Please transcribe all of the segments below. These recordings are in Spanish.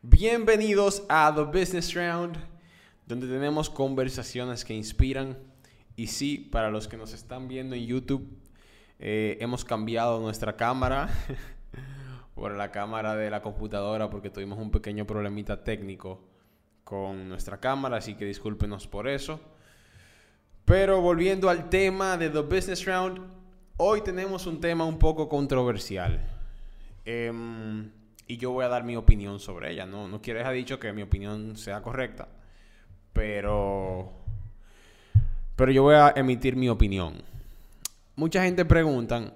Bienvenidos a The Business Round, donde tenemos conversaciones que inspiran. Y sí, para los que nos están viendo en YouTube, hemos cambiado nuestra cámara por la cámara de la computadora porque tuvimos un pequeño problemita técnico con nuestra cámara, así que discúlpenos por eso. Pero volviendo al tema de The Business Round, hoy tenemos un tema un poco controversial. Y yo voy a dar mi opinión sobre ella. No quiero dejar dicho que mi opinión sea correcta, pero yo voy a emitir mi opinión. Mucha gente pregunta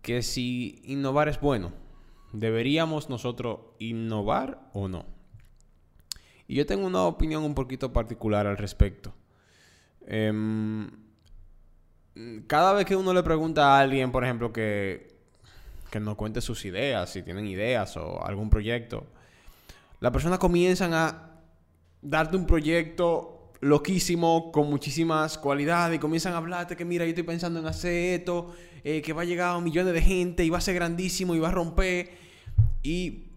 que si innovar es bueno. ¿Deberíamos nosotros innovar o no? Y yo tengo una opinión un poquito particular al respecto. Cada vez que uno le pregunta a alguien, por ejemplo, que nos cuente sus ideas, si tienen ideas o algún proyecto, las personas comienzan a darte un proyecto loquísimo, con muchísimas cualidades, y comienzan a hablarte que mira, yo estoy pensando en hacer esto, que va a llegar a millones de gente, y va a ser grandísimo, y va a romper, y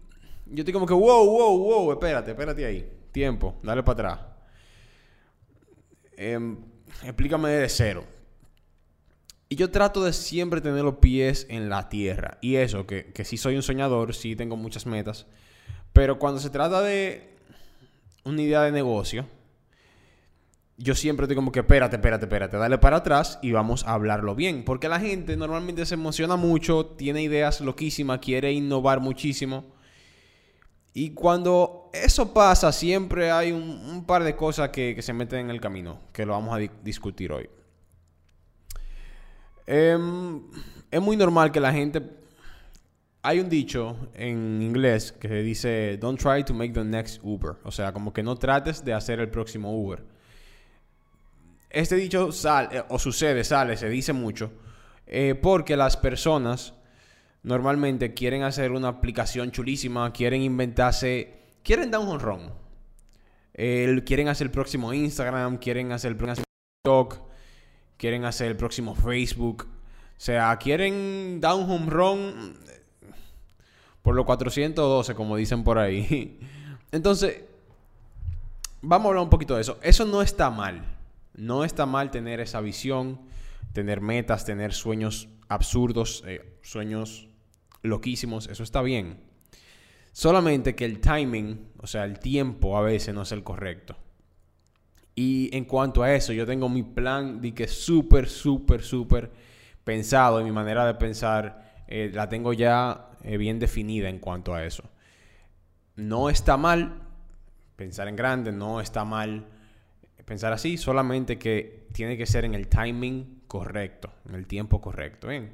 yo estoy como que wow, espérate ahí, tiempo, dale para atrás, explícame de cero. Y yo trato de siempre tener los pies en la tierra. Y eso, que sí soy un soñador, sí tengo muchas metas. Pero cuando se trata de una idea de negocio, yo siempre estoy como que espérate, dale para atrás y vamos a hablarlo bien. Porque la gente normalmente se emociona mucho, tiene ideas loquísimas, quiere innovar muchísimo. Y cuando eso pasa, siempre hay un par de cosas que se meten en el camino, que lo vamos a discutir hoy. Es muy normal que la gente... Hay un dicho en inglés que dice "Don't try to make the next Uber". O sea, como que no trates de hacer el próximo Uber. Este dicho se dice mucho porque las personas normalmente quieren hacer una aplicación chulísima, quieren inventarse, quieren dar un jonrón, quieren hacer el próximo Instagram, quieren hacer el próximo TikTok, quieren hacer el próximo Facebook. O sea, quieren dar un home run por los 412, como dicen por ahí. Entonces, vamos a hablar un poquito de eso. Eso no está mal. No está mal tener esa visión, tener metas, tener sueños absurdos, sueños loquísimos. Eso está bien. Solamente que el timing, o sea, el tiempo a veces no es el correcto. Y en cuanto a eso, yo tengo mi plan de que súper pensado. Y mi manera de pensar la tengo ya bien definida en cuanto a eso. No está mal pensar en grande, no está mal pensar así. Solamente que tiene que ser en el timing correcto, en el tiempo correcto. ¿Bien?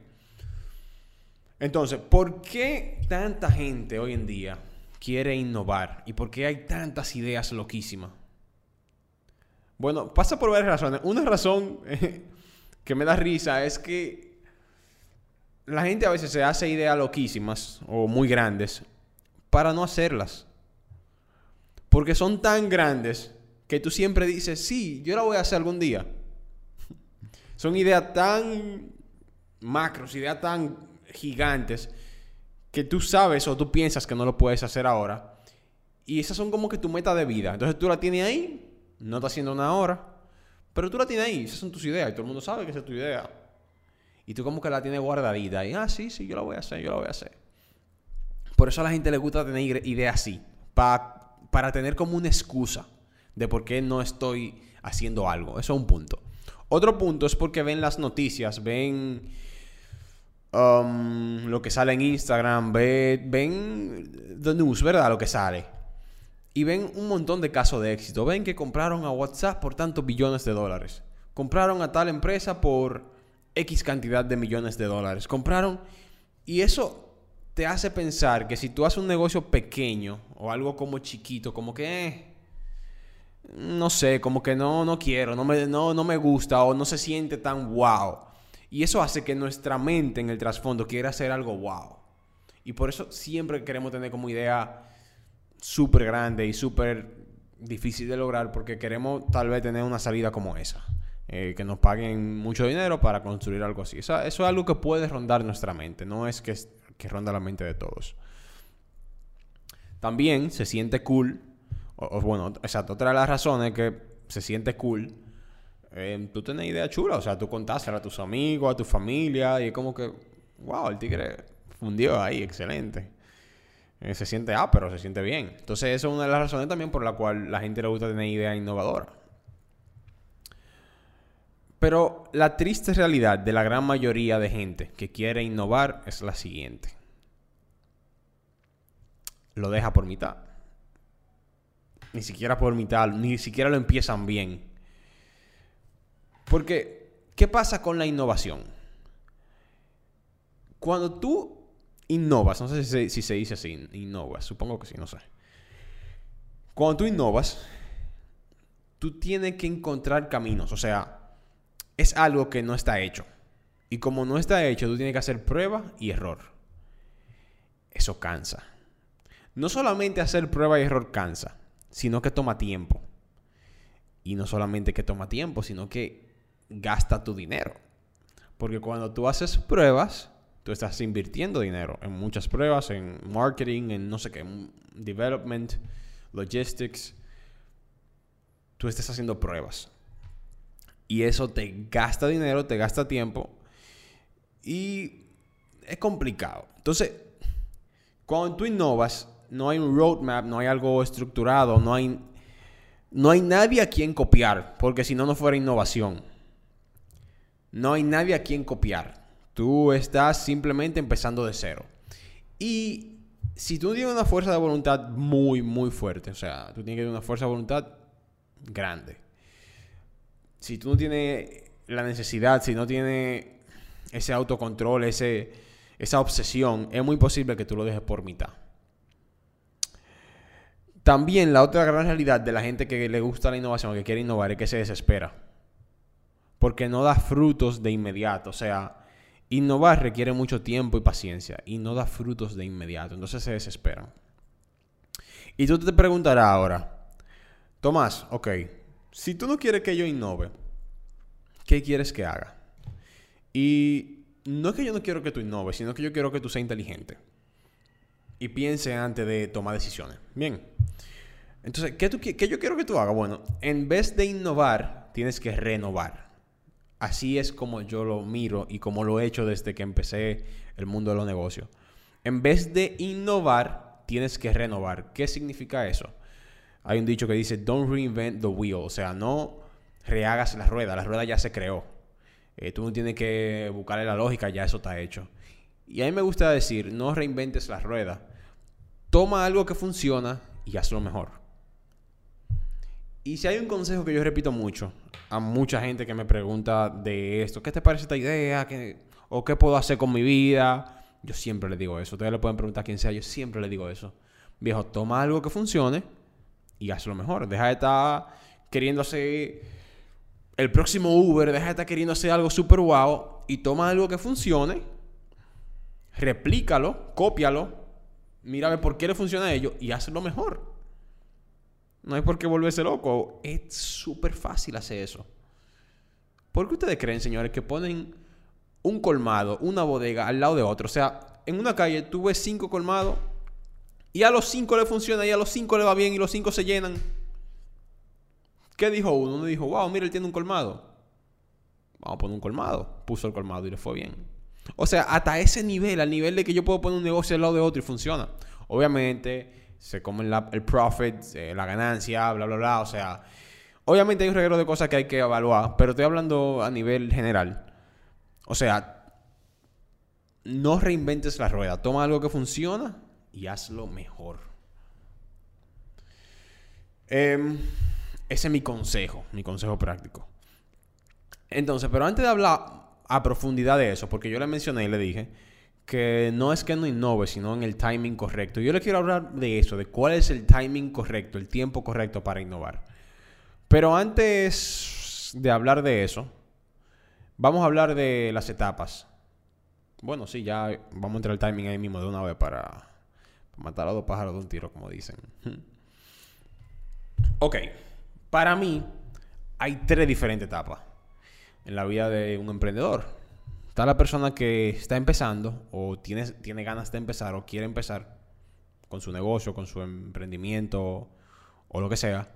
Entonces, ¿por qué tanta gente hoy en día quiere innovar? ¿Y por qué hay tantas ideas loquísimas? Bueno, pasa por varias razones. Una razón que me da risa es que la gente a veces se hace ideas loquísimas o muy grandes para no hacerlas. Porque son tan grandes que tú siempre dices, sí, yo la voy a hacer algún día. Son ideas tan macros, ideas tan gigantes que tú sabes o tú piensas que no lo puedes hacer ahora. Y esas son como que tu meta de vida. Entonces tú la tienes ahí. No está haciendo una hora, pero tú la tienes ahí. Esas son tus ideas y todo el mundo sabe que esa es tu idea. Y tú como que la tienes guardadita. Y sí, yo la voy a hacer. Por eso a la gente le gusta tener ideas así. Para tener como una excusa de por qué no estoy haciendo algo. Eso es un punto. Otro punto es porque ven las noticias, ven lo que sale en Instagram, ven the news, ¿verdad? Lo que sale. Y ven un montón de casos de éxito. Ven que compraron a WhatsApp por tantos billones de dólares. Compraron a tal empresa por X cantidad de millones de dólares. Compraron. Y eso te hace pensar que si tú haces un negocio pequeño o algo como chiquito, como que... no sé, como que no quiero, no me gusta o no se siente tan wow. Y eso hace que nuestra mente en el trasfondo quiera hacer algo wow. Y por eso siempre queremos tener como idea... súper grande y súper difícil de lograr porque queremos tal vez tener una salida como esa. Que nos paguen mucho dinero para construir algo así. Eso es algo que puede rondar nuestra mente. No es que ronda la mente de todos. también se siente cool. O bueno, exacto, otra de las razones es que se siente cool. Tú tenés ideas chulas, o sea, tú contásela a tus amigos, a tu familia, y es como que, wow, el tigre fundió ahí, excelente. Se siente ápero, se siente bien. Entonces, eso es una de las razones también por la cual la gente le gusta tener ideas innovadoras. Pero la triste realidad de la gran mayoría de gente que quiere innovar es la siguiente: lo deja por mitad. Ni siquiera por mitad, ni siquiera lo empiezan bien. Porque, ¿qué pasa con la innovación? Cuando tú innovas, no sé si se dice así, innovas, supongo que sí, no sé. Cuando tú innovas, tú tienes que encontrar caminos, o sea, es algo que no está hecho. Y como no está hecho, tú tienes que hacer prueba y error. Eso cansa. No solamente hacer prueba y error cansa, sino que toma tiempo. Y no solamente que toma tiempo, sino que gasta tu dinero. Porque cuando tú haces pruebas, tú estás invirtiendo dinero en muchas pruebas, en marketing, en no sé qué, development, logistics. Tú estás haciendo pruebas. Y eso te gasta dinero, te gasta tiempo. Y es complicado. Entonces, cuando tú innovas, no hay un roadmap, no hay algo estructurado, no hay nadie a quien copiar, porque si no, no fuera innovación. No hay nadie a quien copiar. Tú estás simplemente empezando de cero. Y si tú tienes una fuerza de voluntad muy, muy fuerte, o sea, tú tienes que tener una fuerza de voluntad grande. Si tú no tienes la necesidad, si no tienes ese autocontrol, esa obsesión, es muy posible que tú lo dejes por mitad. También la otra gran realidad de la gente que le gusta la innovación, que quiere innovar, es que se desespera. Porque no da frutos de inmediato. O sea, innovar requiere mucho tiempo y paciencia. Y no da frutos de inmediato. Entonces se desesperan. Y tú te preguntarás ahora, Tomás, ok, si tú no quieres que yo innove, ¿qué quieres que haga? Y no es que yo no quiero que tú innoves, sino que yo quiero que tú seas inteligente. Y piense antes de tomar decisiones. Bien. Entonces, ¿qué yo quiero que tú hagas? Bueno, en vez de innovar, tienes que renovar. Así es como yo lo miro y como lo he hecho desde que empecé el mundo de los negocios. En vez de innovar, tienes que renovar. ¿Qué significa eso? Hay un dicho que dice, don't reinvent the wheel. O sea, no rehagas la rueda. La rueda ya se creó. Tú no tienes que buscarle la lógica, ya eso está hecho. Y a mí me gusta decir, no reinventes la rueda. Toma algo que funciona y hazlo mejor. Y si hay un consejo que yo repito mucho a mucha gente que me pregunta de esto, ¿qué te parece esta idea? ¿O qué puedo hacer con mi vida? Yo siempre le digo eso. Ustedes le pueden preguntar a quien sea, yo siempre le digo eso. Viejo, toma algo que funcione y hazlo mejor. Deja de estar queriendo hacer el próximo Uber, deja de estar queriendo hacer algo súper guau y toma algo que funcione, replícalo, cópialo, mira a ver por qué le funciona a ellos y hazlo mejor. No hay por qué volverse loco. Es súper fácil hacer eso. ¿Por qué ustedes creen, señores, que ponen un colmado, una bodega al lado de otro? O sea, en una calle tú ves 5 colmados y a los 5 le funciona y a los 5 le va bien y los 5 se llenan. ¿Qué dijo uno? Uno dijo, wow, mira, él tiene un colmado. Vamos a poner un colmado. Puso el colmado y le fue bien. O sea, hasta ese nivel, al nivel de que yo puedo poner un negocio al lado de otro y funciona. Obviamente, se comen el profit, la ganancia, bla, bla, bla. O sea, obviamente hay un reguero de cosas que hay que evaluar, pero estoy hablando a nivel general. O sea, no reinventes la rueda. Toma algo que funciona y hazlo mejor. Ese es mi consejo práctico. Entonces, pero antes de hablar a profundidad de eso, porque yo le mencioné y le dije que no es que no innove, sino en el timing correcto. Yo le quiero hablar de eso, de cuál es el timing correcto, el tiempo correcto para innovar. Pero antes de hablar de eso, vamos a hablar de las etapas. Bueno, sí, ya vamos a entrar al timing ahí mismo de una vez para matar a dos pájaros de un tiro, como dicen. Ok, para mí hay 3 diferentes etapas en la vida de un emprendedor. Está la persona que está empezando o tiene ganas de empezar o quiere empezar. con su negocio, con su emprendimiento o lo que sea.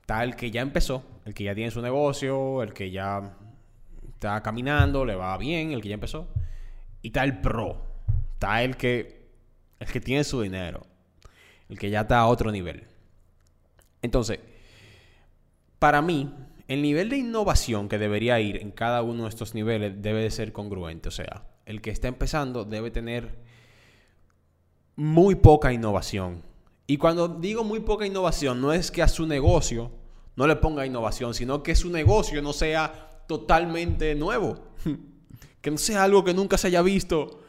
Está el que ya empezó, el que ya tiene su negocio, el que ya está caminando, le va bien, el que ya empezó. Y está el pro, está el que tiene su dinero, el que ya está a otro nivel. Entonces, para mí, el nivel de innovación que debería ir en cada uno de estos niveles debe de ser congruente. O sea, el que está empezando debe tener muy poca innovación. Y cuando digo muy poca innovación, no es que a su negocio no le ponga innovación, sino que su negocio no sea totalmente nuevo. Que no sea algo que nunca se haya visto.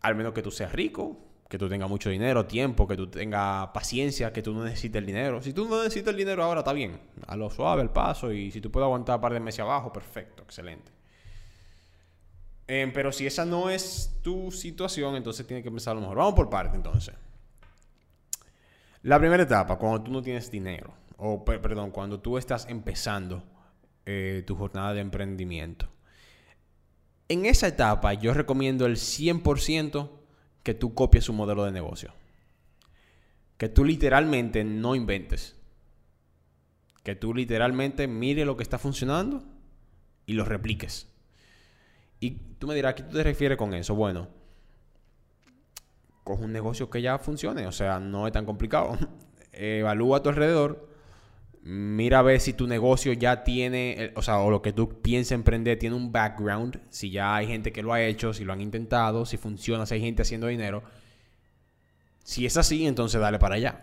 Al menos que tú seas rico, que tú tengas mucho dinero, tiempo, que tú tengas paciencia, que tú no necesites el dinero. Si tú no necesitas el dinero ahora, está bien. A lo suave, al paso. Y si tú puedes aguantar un par de meses abajo, perfecto, excelente. Pero si esa no es tu situación, entonces tienes que pensar a lo mejor. Vamos por parte, entonces. La primera etapa, cuando tú no tienes dinero. O, perdón, cuando tú estás empezando tu jornada de emprendimiento. En esa etapa yo recomiendo el 100% que tú copies su modelo de negocio. Que tú literalmente no inventes. Que tú literalmente mire lo que está funcionando y lo repliques. Y tú me dirás, ¿a qué tú te refieres con eso? Bueno, coge un negocio que ya funcione. O sea, no es tan complicado. Evalúa a tu alrededor. Mira a ver si tu negocio ya tiene, o sea, o lo que tú piensas emprender tiene un background. Si ya hay gente que lo ha hecho, si lo han intentado, si funciona, si hay gente haciendo dinero. Si es así, entonces dale para allá.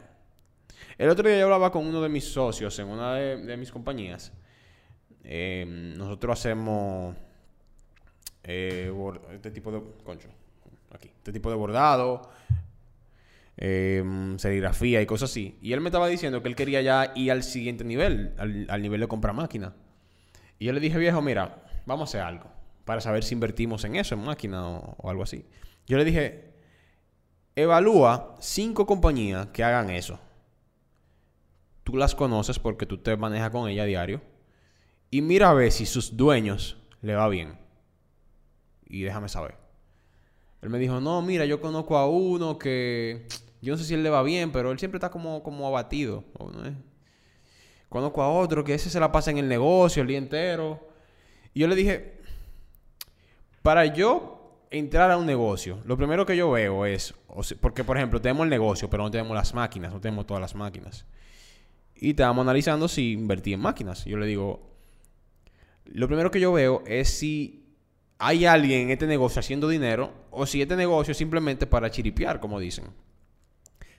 El otro día yo hablaba con uno de mis socios en una de mis compañías. Nosotros hacemos este tipo de bordado, serigrafía y cosas así. Y él me estaba diciendo que él quería ya ir al siguiente nivel, al nivel de compra máquina. Y yo le dije, viejo, mira, vamos a hacer algo para saber si invertimos en eso, en máquina o algo así. Yo le dije, evalúa 5 compañías que hagan eso. Tú las conoces porque tú te manejas con ella a diario. Y mira a ver si sus dueños le va bien. Y déjame saber. Él me dijo, no, mira, yo conozco a uno que... Yo no sé si él le va bien, pero él siempre está como abatido. ¿No? Conozco a otro que ese se la pasa en el negocio el día entero. Y yo le dije, para yo entrar a un negocio, lo primero que yo veo es... O sea, porque, por ejemplo, tenemos el negocio, pero no tenemos las máquinas. No tenemos todas las máquinas. Y estábamos analizando si invertí en máquinas. Yo le digo, lo primero que yo veo es si hay alguien en este negocio haciendo dinero o si este negocio es simplemente para chiripear, como dicen.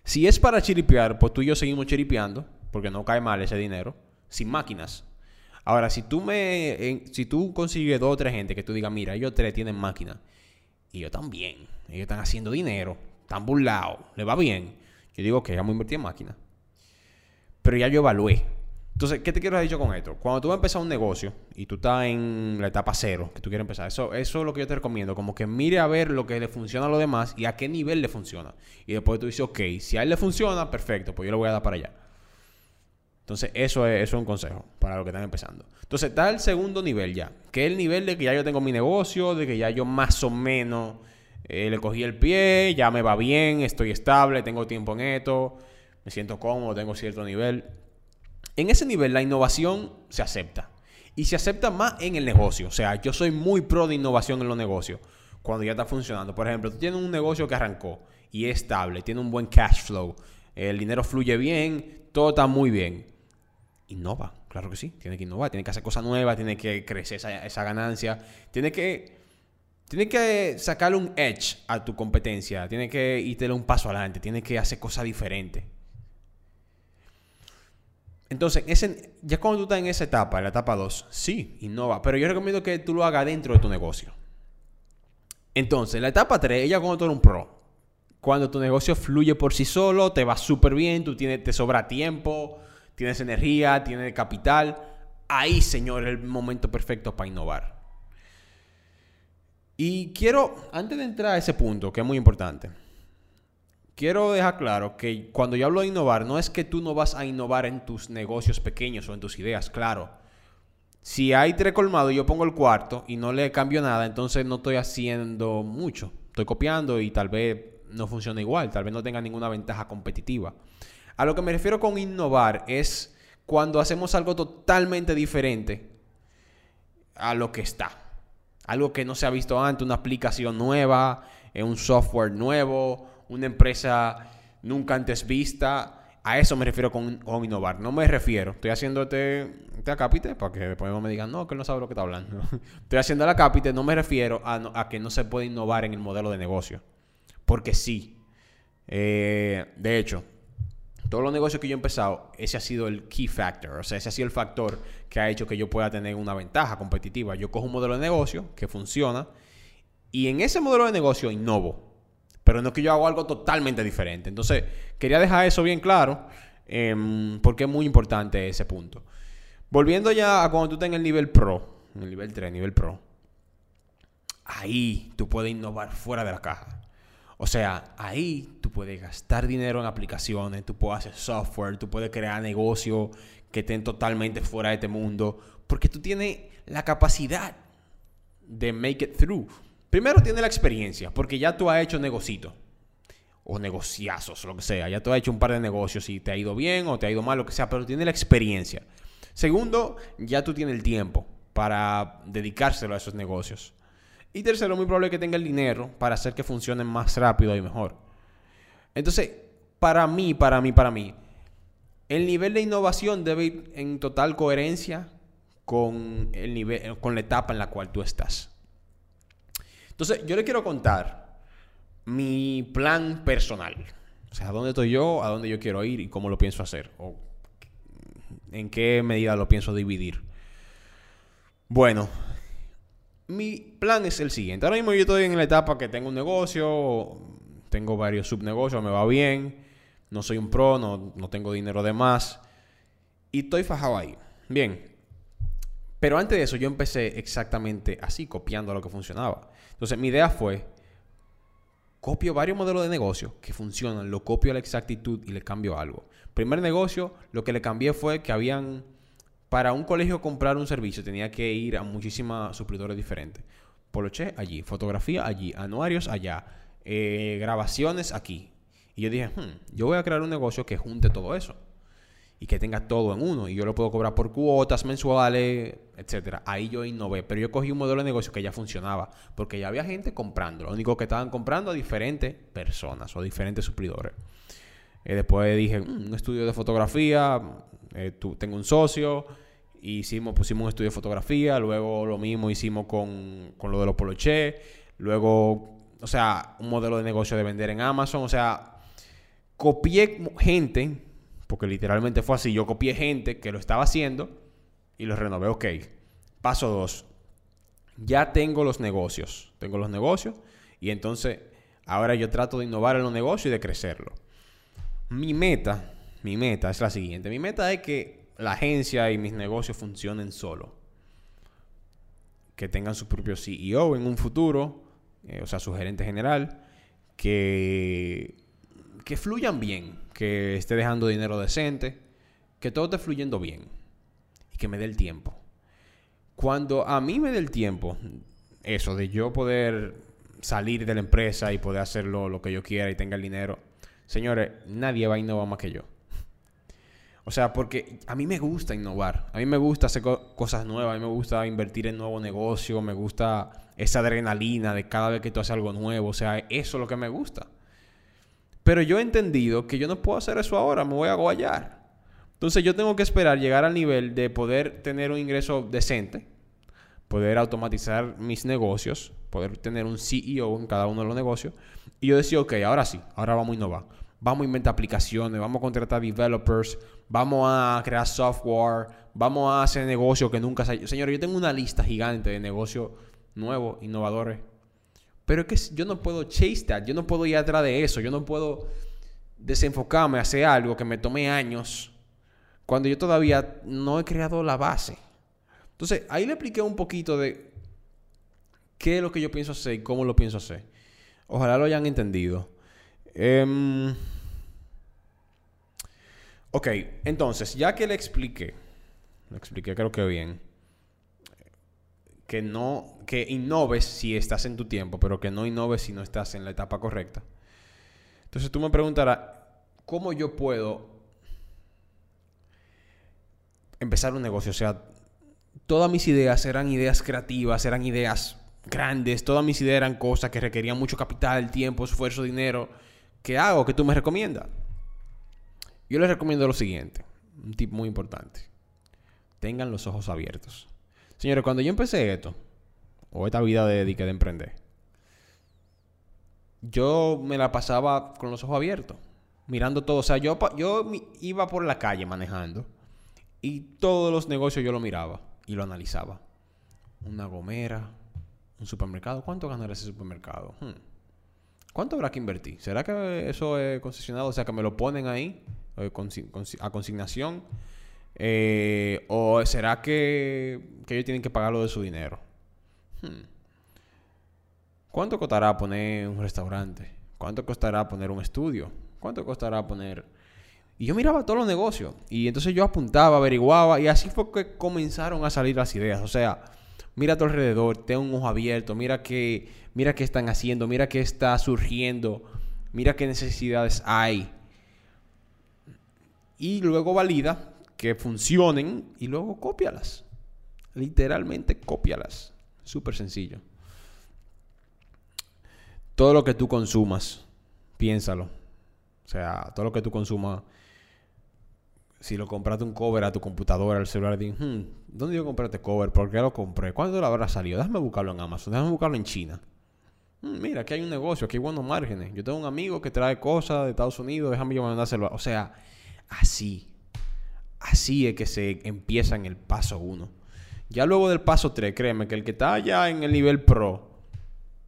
Si es para chiripear, pues tú y yo seguimos chiripeando, porque no cae mal ese dinero, sin máquinas. Ahora, si tú consigues 2 o 3 gente que tú digas, mira, ellos 3 tienen máquina, y yo también, ellos están haciendo dinero, están burlados, les va bien. Yo digo, ok, vamos a invertir en máquina. Pero ya yo evalué. Entonces, ¿qué te quiero decir con esto? Cuando tú vas a empezar un negocio y tú estás en la etapa 0, que tú quieres empezar, eso es lo que yo te recomiendo. Como que mire a ver lo que le funciona a los demás y a qué nivel le funciona. Y después tú dices, ok, si a él le funciona, perfecto, pues yo le voy a dar para allá. Entonces, eso es un consejo para los que están empezando. Entonces, está el segundo nivel ya, que es el nivel de que ya yo tengo mi negocio, de que ya yo más o menos le cogí el pie, ya me va bien, estoy estable, tengo tiempo en esto, me siento cómodo, tengo cierto nivel. En ese nivel la innovación se acepta. Y se acepta más en el negocio. O sea, yo soy muy pro de innovación en los negocios. Cuando ya está funcionando. Por ejemplo, tú tienes un negocio que arrancó y es estable. Tiene un buen cash flow. El dinero fluye bien. Todo está muy bien. Innova. Claro que sí. Tiene que innovar. Tiene que hacer cosas nuevas. Tiene que crecer esa ganancia. Tiene que sacarle un edge a tu competencia. Tiene que irte un paso adelante. Tiene que hacer cosas diferentes. Entonces, ya cuando tú estás en esa etapa, en la etapa 2, sí, innova. Pero yo recomiendo que tú lo hagas dentro de tu negocio. Entonces, la etapa 3, ella cuando tú eres un pro. Cuando tu negocio fluye por sí solo, te va súper bien, te sobra tiempo, tienes energía, tienes capital. Ahí, señor, es el momento perfecto para innovar. Y quiero, antes de entrar a ese punto, que es muy importante, quiero dejar claro que cuando yo hablo de innovar, no es que tú no vas a innovar en tus negocios pequeños o en tus ideas, claro. Si hay 3 colmados y yo pongo el 4º y no le cambio nada, entonces no estoy haciendo mucho. Estoy copiando y tal vez no funciona igual, tal vez no tenga ninguna ventaja competitiva. A lo que me refiero con innovar es cuando hacemos algo totalmente diferente a lo que está. Algo que no se ha visto antes, una aplicación nueva, un software nuevo, una empresa nunca antes vista. A eso me refiero con innovar. No me refiero, estoy haciendo este acápite para que después no me digan, no, que él no sabe lo que está hablando. Estoy haciendo el acápite, no me refiero a que no se puede innovar en el modelo de negocio. Porque sí. De hecho, todos los negocios que yo he empezado, ese ha sido el key factor. O sea, ese ha sido el factor que ha hecho que yo pueda tener una ventaja competitiva. Yo cojo un modelo de negocio que funciona y en ese modelo de negocio innovo. Pero no es que yo hago algo totalmente diferente. Entonces, quería dejar eso bien claro, porque es muy importante ese punto. Volviendo ya a cuando tú estás en el nivel pro, en el nivel 3, nivel pro, ahí tú puedes innovar fuera de la caja. O sea, ahí tú puedes gastar dinero en aplicaciones, tú puedes hacer software, tú puedes crear negocios que estén totalmente fuera de este mundo, porque tú tienes la capacidad de make it through. Primero tiene la experiencia, porque ya tú has hecho negocitos o negociazos, lo que sea. Ya tú has hecho un par de negocios y te ha ido bien o te ha ido mal, lo que sea, pero tiene la experiencia. Segundo, ya tú tienes el tiempo para dedicárselo a esos negocios. Y tercero, muy probable que tenga el dinero para hacer que funcionen más rápido y mejor. Entonces, para mí, el nivel de innovación debe ir en total coherencia con el nivel, con la etapa en la cual tú estás. Entonces, yo les quiero contar mi plan personal. O sea, a dónde estoy yo, a dónde yo quiero ir y cómo lo pienso hacer. O en qué medida lo pienso dividir. Bueno, mi plan es el siguiente. Ahora mismo yo estoy en la etapa que tengo un negocio, tengo varios subnegocios, me va bien. No soy un pro, no tengo dinero de más. Y estoy fajado ahí. Bien. Pero antes de eso yo empecé exactamente así, copiando lo que funcionaba. Entonces mi idea fue, copio varios modelos de negocio que funcionan, lo copio a la exactitud y le cambio algo. Primer negocio, lo que le cambié fue que habían, para un colegio comprar un servicio tenía que ir a muchísimas suplidores diferentes. Poloché allí, fotografía allí, anuarios allá, grabaciones aquí. Y yo dije, yo voy a crear un negocio que junte todo eso. Y que tenga todo en uno. Y yo lo puedo cobrar por cuotas mensuales, etcétera. Ahí yo innové. Pero yo cogí un modelo de negocio que ya funcionaba. Porque ya había gente comprando. Lo único que estaban comprando a diferentes personas o diferentes suplidores. Después dije, un estudio de fotografía. Tengo un socio. Pusimos un estudio de fotografía. Luego lo mismo hicimos con lo de los polochés. Luego, o sea, un modelo de negocio de vender en Amazon. O sea, copié gente. Porque literalmente fue así. Yo copié gente que lo estaba haciendo y lo renové. Ok. Paso 2. Ya tengo los negocios. Y entonces ahora yo trato de innovar en los negocios y de crecerlo. Mi meta es la siguiente. Mi meta es que la agencia y mis negocios funcionen solo. Que tengan su propio CEO en un futuro. O sea, su gerente general. Que fluyan bien, que esté dejando dinero decente, que todo esté fluyendo bien y que me dé el tiempo. Cuando a mí me dé el tiempo, eso de yo poder salir de la empresa y poder hacerlo lo que yo quiera y tenga el dinero, señores, nadie va a innovar más que yo. O sea, porque a mí me gusta innovar, a mí me gusta hacer cosas nuevas, a mí me gusta invertir en nuevos negocios, me gusta esa adrenalina de cada vez que tú haces algo nuevo, o sea, eso es lo que me gusta. Pero yo he entendido que yo no puedo hacer eso ahora, me voy a guayar. Entonces yo tengo que esperar llegar al nivel de poder tener un ingreso decente, poder automatizar mis negocios, poder tener un CEO en cada uno de los negocios. Y yo decía, ok, ahora sí, ahora vamos a innovar. Vamos a inventar aplicaciones, vamos a contratar developers, vamos a crear software, vamos a hacer negocios que nunca se... Señores, yo tengo una lista gigante de negocios nuevos, innovadores. Pero es que yo no puedo chase that, yo no puedo ir atrás de eso, yo no puedo desenfocarme, hacer algo que me tome años cuando yo todavía no he creado la base. Entonces, ahí le expliqué un poquito de qué es lo que yo pienso hacer y cómo lo pienso hacer. Ojalá lo hayan entendido. Ok, entonces, ya que le expliqué creo que bien. Que innoves si estás en tu tiempo, pero que no innoves si no estás en la etapa correcta. Entonces tú me preguntarás, ¿cómo yo puedo empezar un negocio? O sea, todas mis ideas eran ideas creativas, eran ideas grandes, todas mis ideas eran cosas que requerían mucho capital, tiempo, esfuerzo, dinero. ¿Qué hago? ¿Qué tú me recomiendas? Yo les recomiendo lo siguiente, un tip muy importante. Tengan los ojos abiertos. Señores, cuando yo empecé esto, o esta vida de emprender, yo me la pasaba con los ojos abiertos, mirando todo. O sea, yo iba por la calle manejando y todos los negocios yo lo miraba y lo analizaba. Una gomera, un supermercado. ¿Cuánto ganará ese supermercado? ¿Cuánto habrá que invertir? ¿Será que eso es concesionado? O sea, que me lo ponen ahí a consignación. ¿O será que ellos tienen que pagarlo de su dinero? ¿Cuánto costará poner un restaurante? ¿Cuánto costará poner un estudio? ¿Cuánto costará poner...? Y yo miraba todos los negocios. Y entonces yo apuntaba, averiguaba. Y así fue que comenzaron a salir las ideas. O sea, mira a tu alrededor. Ten un ojo abierto. Mira qué están haciendo. Mira qué está surgiendo. Mira qué necesidades hay. Y luego valida que funcionen. Y luego cópialas. Literalmente cópialas. Súper sencillo. Todo lo que tú consumas, piénsalo. O sea, todo lo que tú consumas, si lo compraste un cover a tu computadora, al celular, dices, ¿dónde yo compré este cover? ¿Por qué lo compré? ¿Cuándo lo habrá salido? Déjame buscarlo en Amazon, déjame buscarlo en China. Mira, aquí hay un negocio, aquí hay buenos márgenes. Yo tengo un amigo que trae cosas de Estados Unidos, déjame yo mandárselo. O sea, así es que se empieza en el paso 1. Ya luego del paso 3, créeme que el que está ya en el nivel pro,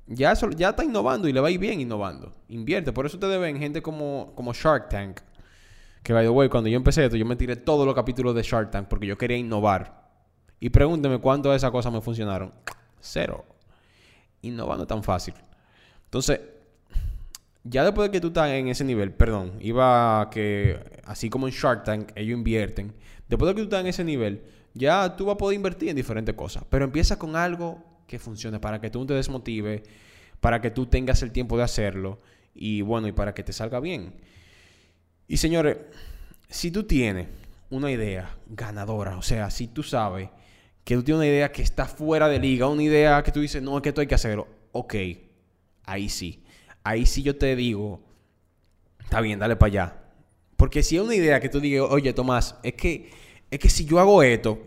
ya está innovando y le va a ir bien innovando. Invierte. Por eso ustedes ven gente como Shark Tank. Que, by the way, cuando yo empecé esto, yo me tiré todos los capítulos de Shark Tank porque yo quería innovar. Y pregúntenme cuánto de esas cosas me funcionaron. 0. Innovando tan fácil. Entonces, ya después de que tú estás en ese nivel, perdón, así como en Shark Tank, ellos invierten. Después de que tú estás en ese nivel, ya tú vas a poder invertir en diferentes cosas. Pero empieza con algo que funcione, para que tú no te desmotives, para que tú tengas el tiempo de hacerlo y bueno, y para que te salga bien. Y señores, si tú tienes una idea ganadora, o sea, si tú sabes que tú tienes una idea que está fuera de liga, una idea que tú dices, no, es que esto hay que hacerlo, ok, ahí sí yo te digo, está bien, dale para allá. Porque si es una idea que tú digas, oye Tomás, es que si yo hago esto,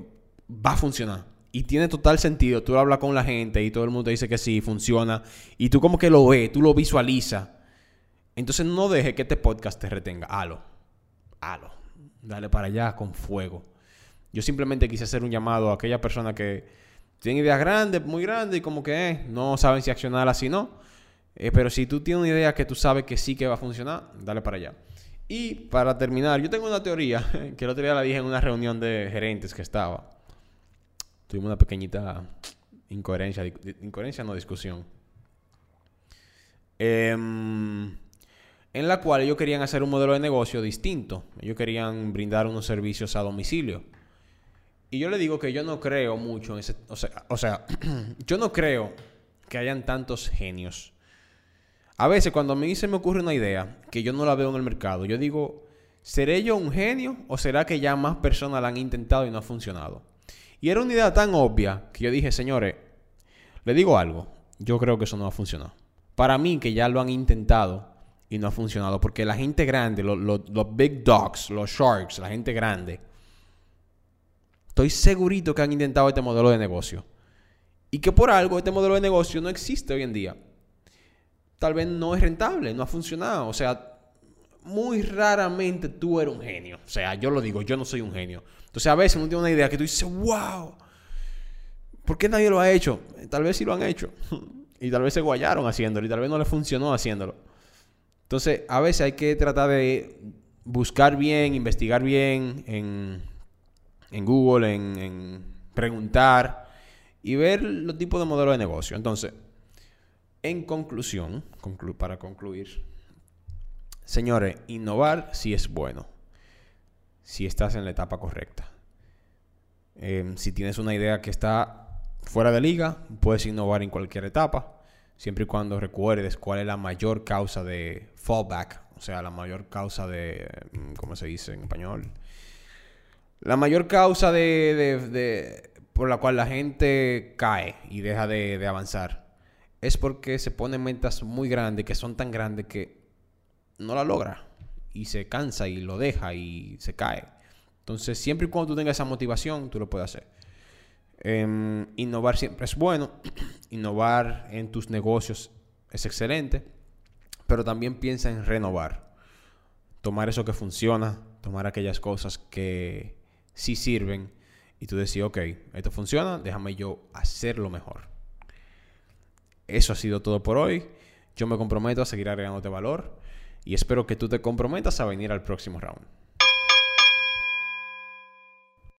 va a funcionar. Y tiene total sentido. Tú hablas con la gente y todo el mundo te dice que sí, funciona. Y tú como que lo ves, tú lo visualizas. Entonces no dejes que este podcast te retenga. Halo. Dale para allá con fuego. Yo simplemente quise hacer un llamado a aquella persona que tiene ideas grandes, muy grandes, y como que no saben si accionar así no. Pero si tú tienes una idea que tú sabes que sí que va a funcionar, dale para allá. Y para terminar, yo tengo una teoría que el otro día la dije en una reunión de gerentes que estaba. Tuvimos una pequeñita discusión. En la cual ellos querían hacer un modelo de negocio distinto. Ellos querían brindar unos servicios a domicilio. Y yo le digo que yo no creo mucho en ese... O sea yo no creo que hayan tantos genios. A veces cuando a mí se me ocurre una idea que yo no la veo en el mercado, yo digo, ¿seré yo un genio o será que ya más personas la han intentado y no ha funcionado? Y era una idea tan obvia que yo dije, señores, le digo algo. Yo creo que eso no va a funcionar. Para mí, que ya lo han intentado y no ha funcionado. Porque la gente grande, los big dogs, los sharks, la gente grande, estoy segurito que han intentado este modelo de negocio. Y que por algo este modelo de negocio no existe hoy en día. Tal vez no es rentable, no ha funcionado. O sea, muy raramente tú eres un genio. O sea, yo lo digo, yo no soy un genio. Entonces a veces uno tiene una idea que tú dices, wow, ¿por qué nadie lo ha hecho? Tal vez sí lo han hecho. Y tal vez se guayaron haciéndolo y tal vez no le funcionó haciéndolo. Entonces a veces hay que tratar de buscar bien, investigar bien en Google, en preguntar y ver los tipos de modelos de negocio. Entonces, en conclusión, para concluir... Señores, innovar sí es bueno, si estás en la etapa correcta. Si tienes una idea que está fuera de liga, puedes innovar en cualquier etapa, siempre y cuando recuerdes cuál es la mayor causa de fallback O sea, la mayor causa de... ¿Cómo se dice en español? La mayor causa de por la cual la gente cae y deja de avanzar es porque se ponen metas muy grandes, que son tan grandes que no la logra y se cansa y lo deja y se cae. Entonces, siempre y cuando tú tengas esa motivación, tú lo puedes hacer. Innovar siempre es bueno. Innovar en tus negocios es excelente, pero también piensa en renovar. Tomar eso que funciona, tomar aquellas cosas que sí sirven y tú decís, ok, esto funciona, déjame yo hacerlo mejor. Eso ha sido todo por hoy. Yo me comprometo a seguir agregándote valor y espero que tú te comprometas a venir al próximo round.